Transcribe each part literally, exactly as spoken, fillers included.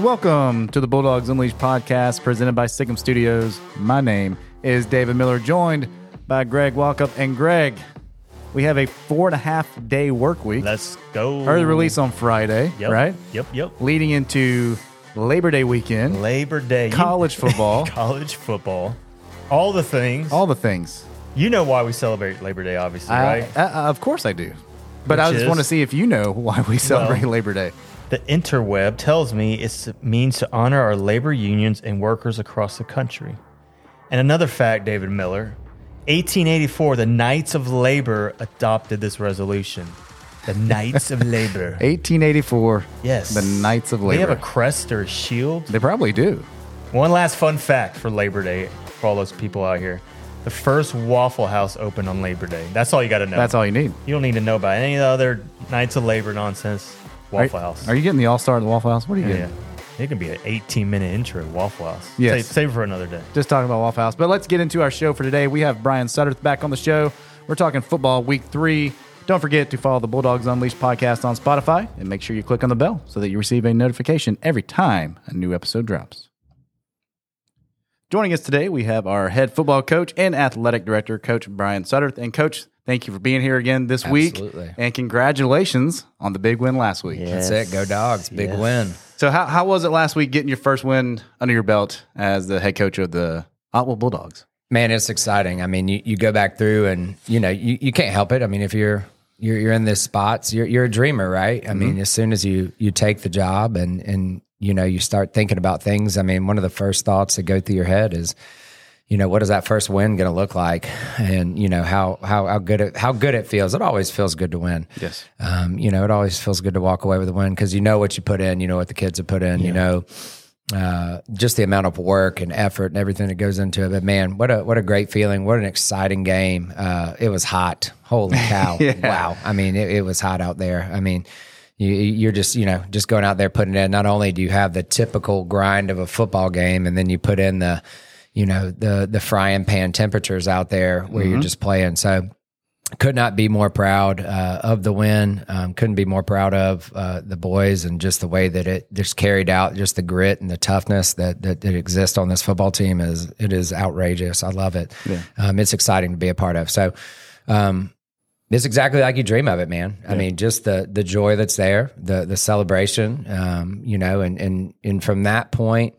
Welcome to the Bulldogs Unleashed podcast presented by Sic'em Studios. My name is David Miller, joined by Greg Walkup. And Greg, we have a four and a half day work week. Let's go. Early release on Friday, yep, right? Yep, yep. Leading into Labor Day weekend. Labor Day. College football. College football. All the things. All the things. You know why we celebrate Labor Day, obviously, I, right? I, I, of course I do. But Which I just is, want to see if you know why we celebrate well, Labor Day. The interweb tells me it's, it means to honor our labor unions and workers across the country. And another fact, David Miller, eighteen eighty-four, the Knights of Labor adopted this resolution. The Knights of Labor. eighteen eighty-four. Yes. The Knights of Labor. They have a crest or a shield. They probably do. One last fun fact for Labor Day for all those people out here. The first Waffle House opened on Labor Day. That's all you got to know. That's all you need. You don't need to know about any other Knights of Labor nonsense. Waffle are, House. Are you getting the all-star at the Waffle House? What are you yeah, getting? Yeah. It can be an eighteen-minute intro at Waffle House. Yes. Save, save it for another day. Just talking about Waffle House. But let's get into our show for today. We have Brian Sudderth back on the show. We're talking football week three. Don't forget to follow the Bulldogs Unleashed podcast on Spotify. And make sure you click on the bell so that you receive a notification every time a new episode drops. Joining us today, we have our head football coach and athletic director, Coach Brian Sudderth. And Coach, thank you for being here again this Absolutely. week. And congratulations on the big win last week. Yes. That's it. Go Dogs. Big yes. win. So how, how was it last week getting your first win under your belt as the head coach of the Otwell Bulldogs? Man, it's exciting. I mean, you, you go back through and, you know, you, you can't help it. I mean, if you're you're, you're in this spot, so you're, you're a dreamer, right? I mm-hmm. mean, as soon as you you take the job and and, you know, you start thinking about things. I mean, one of the first thoughts that go through your head is, you know, what is that first win going to look like? And, you know, how, how, how good it, how good it feels. It always feels good to win. Yes. Um, you know, it always feels good to walk away with a win. Cause you know what you put in, you know what the kids have put in, yeah. you know, uh, just the amount of work and effort and everything that goes into it. But man, what a, what a great feeling. What an exciting game. Uh, it was hot. Holy cow. yeah. Wow. I mean, it, it was hot out there. I mean, You, you're just, you know, just going out there, putting in, not only do you have the typical grind of a football game, and then you put in the, you know, the, the frying pan temperatures out there where mm-hmm. you're just playing. So could not be more proud uh, of the win. Um, couldn't be more proud of uh, the boys and just the way that it just carried out, just the grit and the toughness that, that, that exists on this football team is, it is outrageous. I love it. Yeah. Um, it's exciting to be a part of. So, um, it's exactly like you dream of it, man. Yeah. I mean, just the the joy that's there, the the celebration, um, you know, and and and from that point,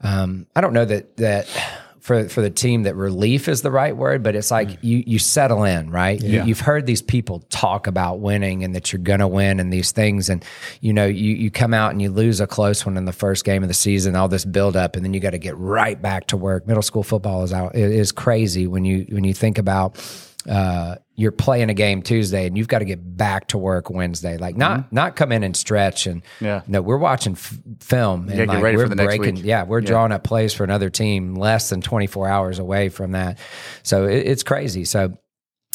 um, I don't know that that for for the team that relief is the right word, but it's like mm. you you settle in, right? Yeah. You, you've heard these people talk about winning and that you're gonna win and these things, and you know, you you come out and you lose a close one in the first game of the season, all this build up, and then you got to get right back to work. Middle school football is out, it is crazy when you when you think about. Uh, you're playing a game Tuesday and you've got to get back to work Wednesday. Like not, mm-hmm. not come in and stretch and yeah. no, we're watching f- film and like, ready we're for the breaking, next week. yeah, we're yeah. drawing up plays for another team less than twenty-four hours away from that. So it, it's crazy. So,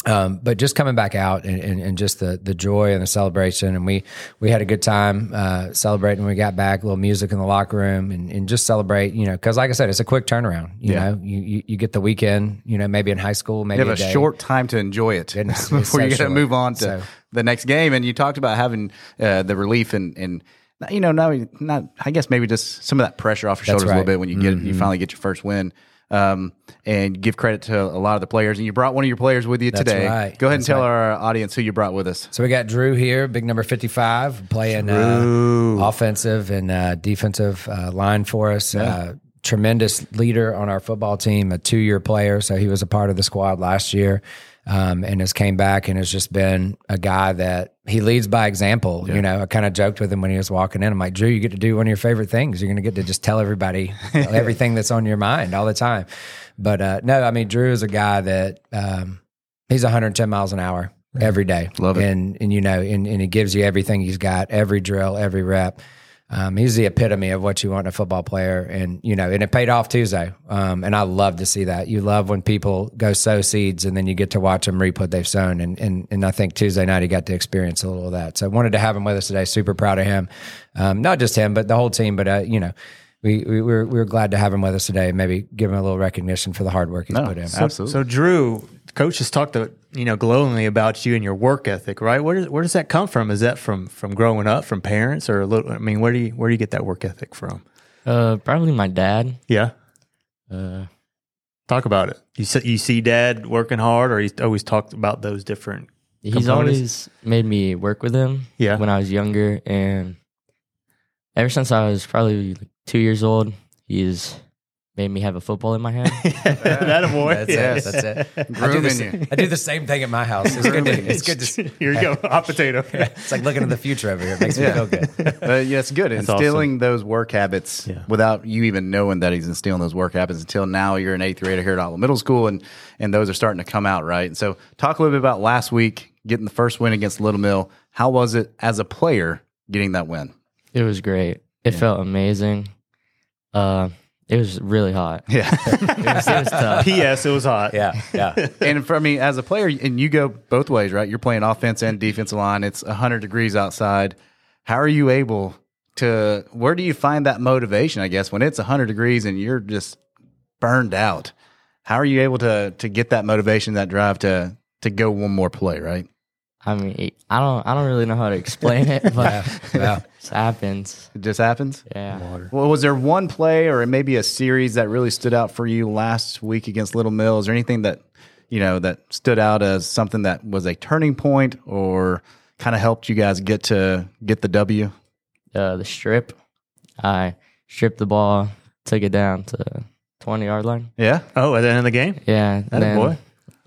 um, but just coming back out and, and, and just the, the joy and the celebration. And we, we had a good time, uh, celebrating. We got back a little music in the locker room and, and just celebrate, you know, cause like I said, it's a quick turnaround, you yeah. know, you, you, you get the weekend, you know, maybe in high school, maybe you have a, a short time to enjoy it it's, before it's you got to move on to so. the next game. And you talked about having, uh, the relief and, and, you know, now not, I guess maybe just some of that pressure off your shoulders right. a little bit when you get mm-hmm. you finally get your first win. Um, and give credit to a lot of the players. And you brought one of your players with you That's today. Right. Go ahead That's and tell right. our audience who you brought with us. So we got Drew here, big number fifty-five, playing uh, offensive and uh, defensive uh, line for us. Yeah. Uh, tremendous leader on our football team, a two-year player. So he was a part of the squad last year. Um, and has came back and has just been a guy that he leads by example. Yeah. You know, I kind of joked with him when he was walking in. I'm like, Drew, you get to do one of your favorite things. You're going to get to just tell everybody everything that's on your mind all the time. But uh, no, I mean, Drew is a guy that um, he's one hundred ten miles an hour every day. Love it. And, and you know, and, and he gives you everything he's got, every drill, every rep. Um, he's the epitome of what you want in a football player. And, you know, and it paid off Tuesday. Um, and I love to see that. You love when people go sow seeds and then you get to watch them reap what they've sown. And, and, and I think Tuesday night he got to experience a little of that. So I wanted to have him with us today. Super proud of him. Um, not just him, but the whole team. But, uh, you know, we, we we're we we're glad to have him with us today. Maybe give him a little recognition for the hard work he's no, put in. So, Absolutely. So, Drew, Coach has talked to, you know glowingly about you and your work ethic, right? Where does where does that come from? Is that from from growing up, from parents, or a little? I mean, where do you where do you get that work ethic from? Uh, probably my dad. Yeah. Uh, talk about it. You see, you see Dad working hard, or he's always talked about those different. He's always made me work with him yeah. when I was younger, and ever since I was probably like two years old, he's made me have a football in my hand. That a boy. That's yeah. it. That's it. I do, the, I do the same thing at my house. It's good to. It's good to here you go. Hot potato. It's like looking at the future over here. It makes yeah. me feel good. But yeah, it's good. That's instilling awesome. those work habits yeah. without you even knowing that he's instilling those work habits until now you're an eighth grader here at Otwell Middle School, and and those are starting to come out, right? And so talk a little bit about last week, getting the first win against Little Mill. How was it as a player getting that win? It was great. It yeah. felt amazing. Uh, It was really hot. Yeah. it, was, it was tough. P S. It was hot. Yeah. Yeah. And for me, as a player, and you go both ways, right? You're playing offense and defensive line. It's one hundred degrees outside. How are you able to, where do you find that motivation, I guess, when it's one hundred degrees and you're just burned out? How are you able to to get that motivation, that drive to to go one more play, right? I mean, I don't, I don't really know how to explain it, but yeah. it just happens. It just happens? Yeah. Water. Well, was there one play or maybe a series that really stood out for you last week against Little Mill? Is there anything that, you know, that stood out as something that was a turning point or kind of helped you guys get to get the W? Uh, the strip. I stripped the ball, took it down to twenty-yard line. Yeah? Oh, at the end of the game? Yeah. That a boy.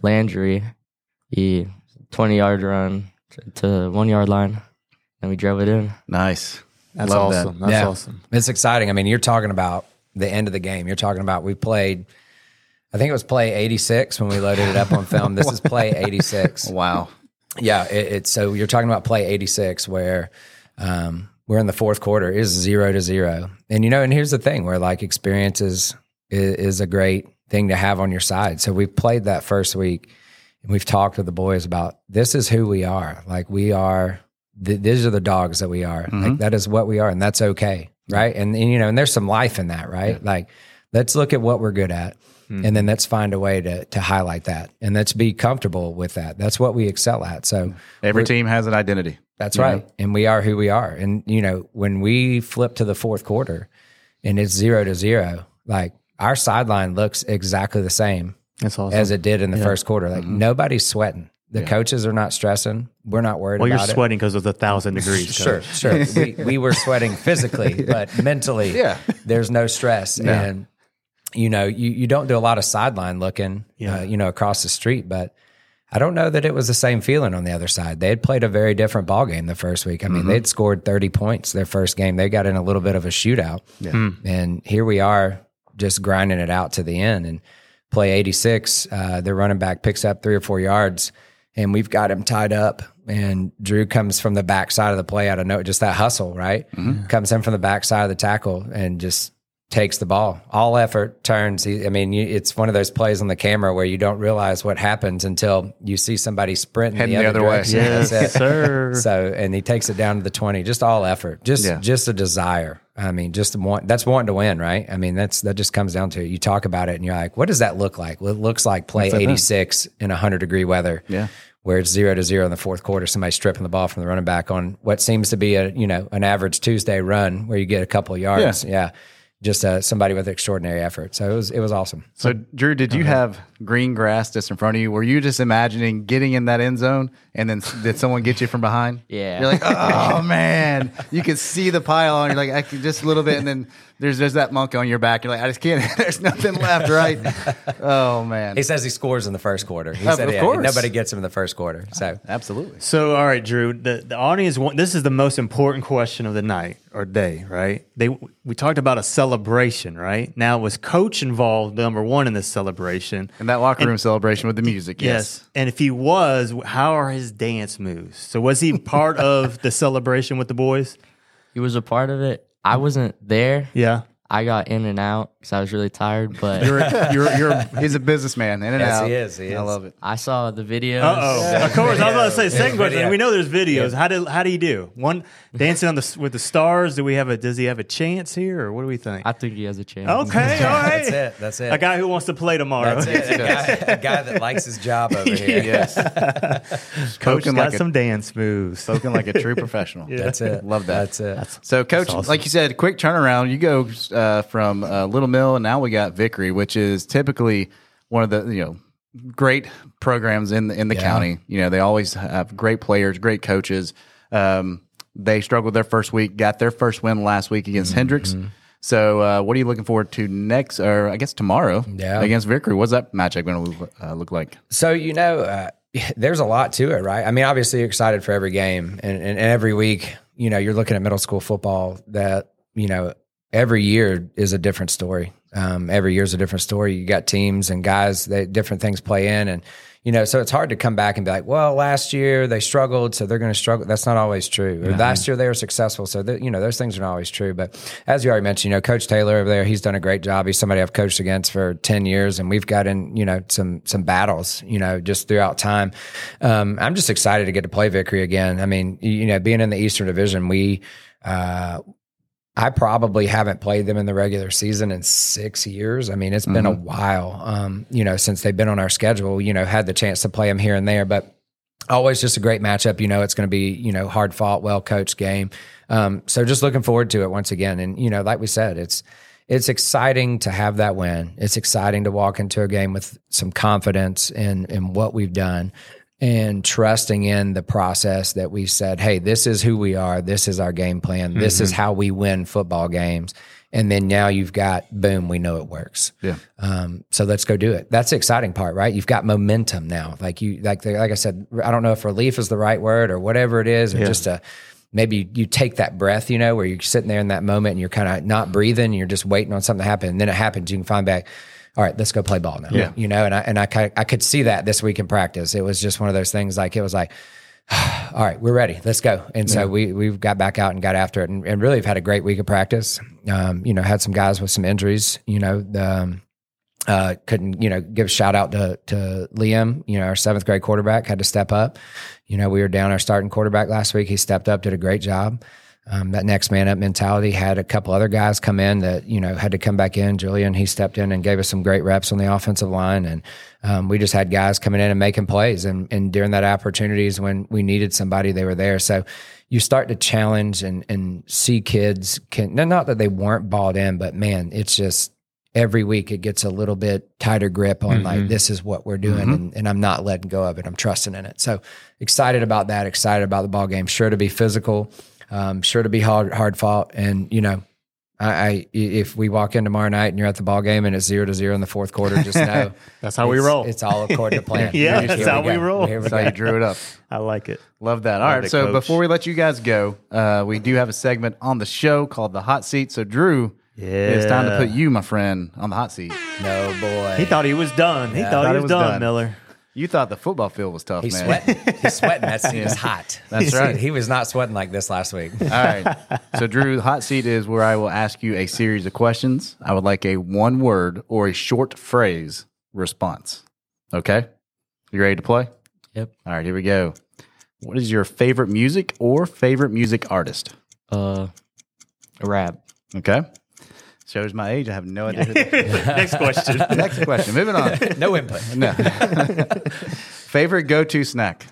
Landry, he... twenty-yard run to one-yard line, and we drove it in. Nice. That's Love awesome. That. That's yeah. awesome. It's exciting. I mean, you're talking about the end of the game. You're talking about we played, I think it was play eighty-six when we loaded it up on film. This is play eighty-six. Wow. Yeah, it, it's so you're talking about play eighty-six where um, we're in the fourth quarter. It's zero to zero. And, you know, and here's the thing where, like, experience is, is, is a great thing to have on your side. So we played that first week. And we've talked with the boys about this is who we are. Like we are, th- these are the dogs that we are. Mm-hmm. Like that is what we are, and that's okay, right? And, and you know, and there's some life in that, right? Yeah. Like let's look at what we're good at, mm-hmm. and then let's find a way to to highlight that, and let's be comfortable with that. That's what we excel at. So every team has an identity. That's right, know? And we are who we are. And you know, when we flip to the fourth quarter, and it's zero to zero, like our sideline looks exactly the same. That's awesome. As it did in the yeah. first quarter. Like, mm-hmm. nobody's sweating. The yeah. coaches are not stressing. We're not worried well, about it. Well, you're sweating because of the thousand degrees. Sure, sure. we, we were sweating physically, but mentally, yeah. there's no stress. No. And, you know, you, you don't do a lot of sideline looking, yeah. uh, you know, across the street. But I don't know that it was the same feeling on the other side. They had played a very different ball game the first week. I mean, mm-hmm. they'd scored thirty points their first game. They got in a little bit of a shootout. Yeah. Mm. And here we are just grinding it out to the end. And play eighty-six, uh, their running back picks up three or four yards, and we've got him tied up, and Drew comes from the backside of the play out of nowhere, just that hustle, right? Mm-hmm. Comes in from the backside of the tackle and just takes the ball. All effort turns. I mean, you, it's one of those plays on the camera where you don't realize what happens until you see somebody sprinting Heading the other, the other way. Yes, yes, sir. So, and he takes it down to the twenty. Just all effort. Just yeah. just a desire. I mean, just want, that's wanting to win, right? I mean, that's that just comes down to it. You talk about it, and you're like, what does that look like? Well, it looks like play eighty-six in one hundred degree weather, yeah, where it's zero to zero in the fourth quarter. Somebody stripping the ball from the running back on what seems to be a you know an average Tuesday run where you get a couple of yards, yeah. yeah. Just uh, somebody with extraordinary effort. So it was it was awesome. So, Drew, did you uh-huh. have green grass just in front of you? Were you just imagining getting in that end zone, and then did someone get you from behind? Yeah. You're like, oh, man. You could see the pile, and you're like, I could just a little bit, and then there's there's that monkey on your back. You're like, I just can't. There's nothing left, right? Oh, man. He says he scores in the first quarter. He uh, said, of yeah, course. Nobody gets him in the first quarter. So Absolutely. So, all right, Drew, the, the audience, this is the most important question of the night or day, right? They We talked about a celebration, right? Now, was Coach involved, number one, in this celebration? And that locker room and, celebration with the music, yes. yes. And if he was, how are his dance moves? So was he part of the celebration with the boys? He was a part of it. I wasn't there. Yeah. I got in and out because I was really tired. But you're, you're, you're, he's a businessman, in and yes, out. Yes, he is. He is. I love it. I saw the videos. Uh oh, yeah. Of course. Video. I was about to say second question. Video. We know there's videos. Yeah. How did how do you do? One dancing on the with the stars. Do we have a? Does he have a chance here, or what do we think? I think he has a chance. Okay, all right. That's it. That's it. A guy who wants to play tomorrow. That's it. A guy, a guy that likes his job over here. Yeah. Yes. Coach got like some a, dance moves. Spoken like a true professional. Yeah. That's it. Love that. That's it. That's, so, Coach, awesome. Like you said, quick turnaround. You go. Uh, Uh, from uh, Little Mill, and now we got Vickery, which is typically one of the you know great programs in the, in the yeah. county. You know, they always have great players, great coaches. Um, they struggled their first week, got their first win last week against mm-hmm. Hendricks. So, uh, what are you looking forward to next, or I guess tomorrow yeah. against Vickery? What's that matchup going to uh, look like? So, you know, uh, there's a lot to it, right? I mean, obviously, you're excited for every game, and, and every week, you know, you're looking at middle school football that you know. Every year is a different story. Um, every year is a different story. You got teams and guys that different things play in. And, you know, so it's hard to come back and be like, well, last year they struggled, so they're going to struggle. That's not always true. Or yeah. Last year they were successful. So, that, you know, those things are not always true. But as you already mentioned, you know, Coach Taylor over there, he's done a great job. He's somebody I've coached against for ten years, and we've gotten, you know, some some battles, you know, just throughout time. Um, I'm just excited to get to play Vickery again. I mean, you know, being in the Eastern Division, we uh, – I probably haven't played them in the regular season in six years. I mean, it's mm-hmm. been a while, um, you know, since they've been on our schedule, you know, had the chance to play them here and there, but always just a great matchup. You know, it's going to be, you know, hard fought, well coached game. Um, so just looking forward to it once again. And, you know, like we said, it's, it's exciting to have that win. It's exciting to walk into a game with some confidence in, in what we've done. And trusting in the process that we said, hey, this is who we are. This is our game plan. This mm-hmm. is how we win football games. And then now you've got, boom, we know it works. Yeah. Um, so let's go do it. That's the exciting part, right? You've got momentum now. Like you, like the, like I said, I don't know if relief is the right word or whatever it is, or yeah. just a, maybe you, you take that breath, you know, where you're sitting there in that moment and you're kind of not breathing. And you're just waiting on something to happen. And then it happens. You can find back. All right, let's go play ball now. Yeah. You know, and I and I, I could see that this week in practice. It was just one of those things like it was like, all right, we're ready. Let's go. And so yeah. we we got back out and got after it. And, and really, we've had a great week of practice. Um, you know, had some guys with some injuries. You know, the, um, uh, couldn't, you know, give a shout out to to Liam, you know, our seventh grade quarterback, had to step up. You know, we were down our starting quarterback last week. He stepped up, did a great job. Um, that next man up mentality, had a couple other guys come in that, you know, had to come back in. Julian, he stepped in and gave us some great reps on the offensive line. And um, we just had guys coming in and making plays. And, and during that opportunities when we needed somebody, they were there. So you start to challenge and, and see kids can, not that they weren't balled in, but man, it's just every week it gets a little bit tighter grip on mm-hmm. like, this is what we're doing. Mm-hmm. And, and I'm not letting go of it. I'm trusting in it. So excited about that, excited about the ball game, sure to be physical. Um, sure to be hard, hard fought. And, you know, I, I, if we walk in tomorrow night and you're at the ball game and it's zero to zero in the fourth quarter, just know that's how we roll. It's all according to plan. yeah. Here, that's here how we, we roll. Here we that's go. How you drew it up. I like it. Love that. All Love right. It, so Coach. Before we let you guys go, uh, we do have a segment on the show called The Hot Seat. So Drew, yeah. it's time to put you, my friend, on the hot seat. No boy. He thought he was done. He yeah, thought, thought he was, was done, done, Miller. You thought the football field was tough, He's man. He's sweating. He's sweating. That seat is hot. That's right. He was not sweating like this last week. All right. So, Drew, the hot seat is where I will ask you a series of questions. I would like a one-word or a short phrase response. Okay? You ready to play? Yep. All right. Here we go. What is your favorite music or favorite music artist? Uh, rap. Okay. Shows my age. I have no idea. Next question. Next question. Moving on. No input. No. Favorite go-to snack?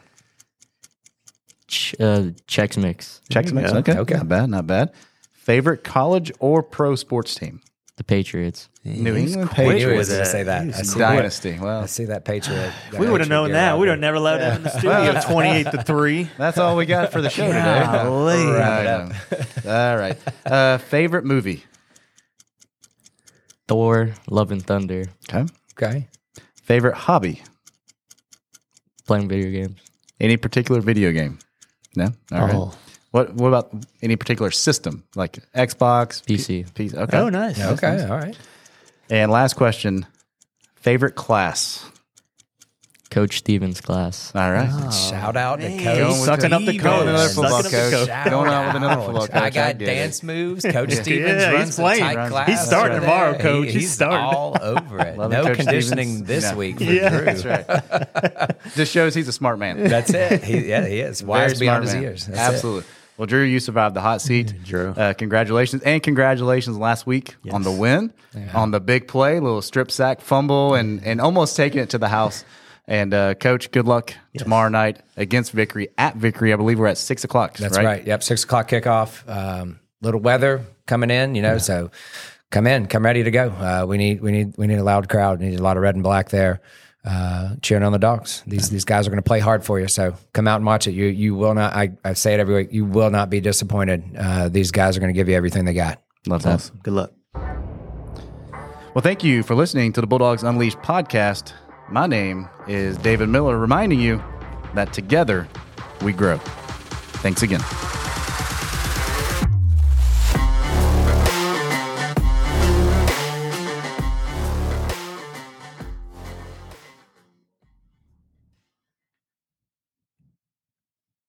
Ch- uh, Chex Mix. Chex Mix. Okay. Okay. Not bad. Not bad. Favorite college or pro sports team? The Patriots. New England Patriots. I say that. I Dynasty. Well, wow. I see that Patriot. That we would have known that. We would have never let yeah. it in the studio. Well, twenty-eight to three. That's all we got for the show today. Right. All right. Uh, favorite movie? Thor, Love and Thunder. Okay. Okay. Favorite hobby? Playing video games. Any particular video game? No? All oh. right. What What about any particular system? Like Xbox? P C. P C. Okay. Oh, nice. Yeah, okay. Nice. All right. And last question. Favorite class? Coach Stevens' class. All right. Oh, shout out man. to Coach Going Sucking Stevens. up the coach. Another football coach. coach. Going out with another football coach. I got I dance it. moves. Coach yeah. Stevens yeah, runs a tight runs. class. He's starting right tomorrow, there. Coach. He, he's, he's starting. all over it. Love no coach conditioning Stevens. this no. week for yeah. Drew. That's right. Just shows he's a smart man. That's it. He, yeah, he is. Wise beyond his ears. Absolutely. Well, Drew, you survived the hot seat. Drew. Uh, congratulations. And congratulations last week yes. on the win, yeah. on the big play, little strip sack fumble, and, and almost taking it to the house. And, uh, Coach, good luck yes. tomorrow night against Vickery at Vickery. I believe we're at six o'clock That's right. right. Yep, six o'clock kickoff. Um, little weather coming in, you know, yeah. so come in, come ready to go. Uh, we need we need, we need a loud crowd. We need a lot of red and black there. Uh, cheering on the Dogs. These yeah. these guys are going to play hard for you. So come out and watch it. You you will not. I, I say it every week. You will not be disappointed. Uh, these guys are going to give you everything they got. Love that. Awesome. Good luck. Well, thank you for listening to the Bulldogs Unleashed podcast. My name is David Miller, reminding you that together we grow. Thanks again.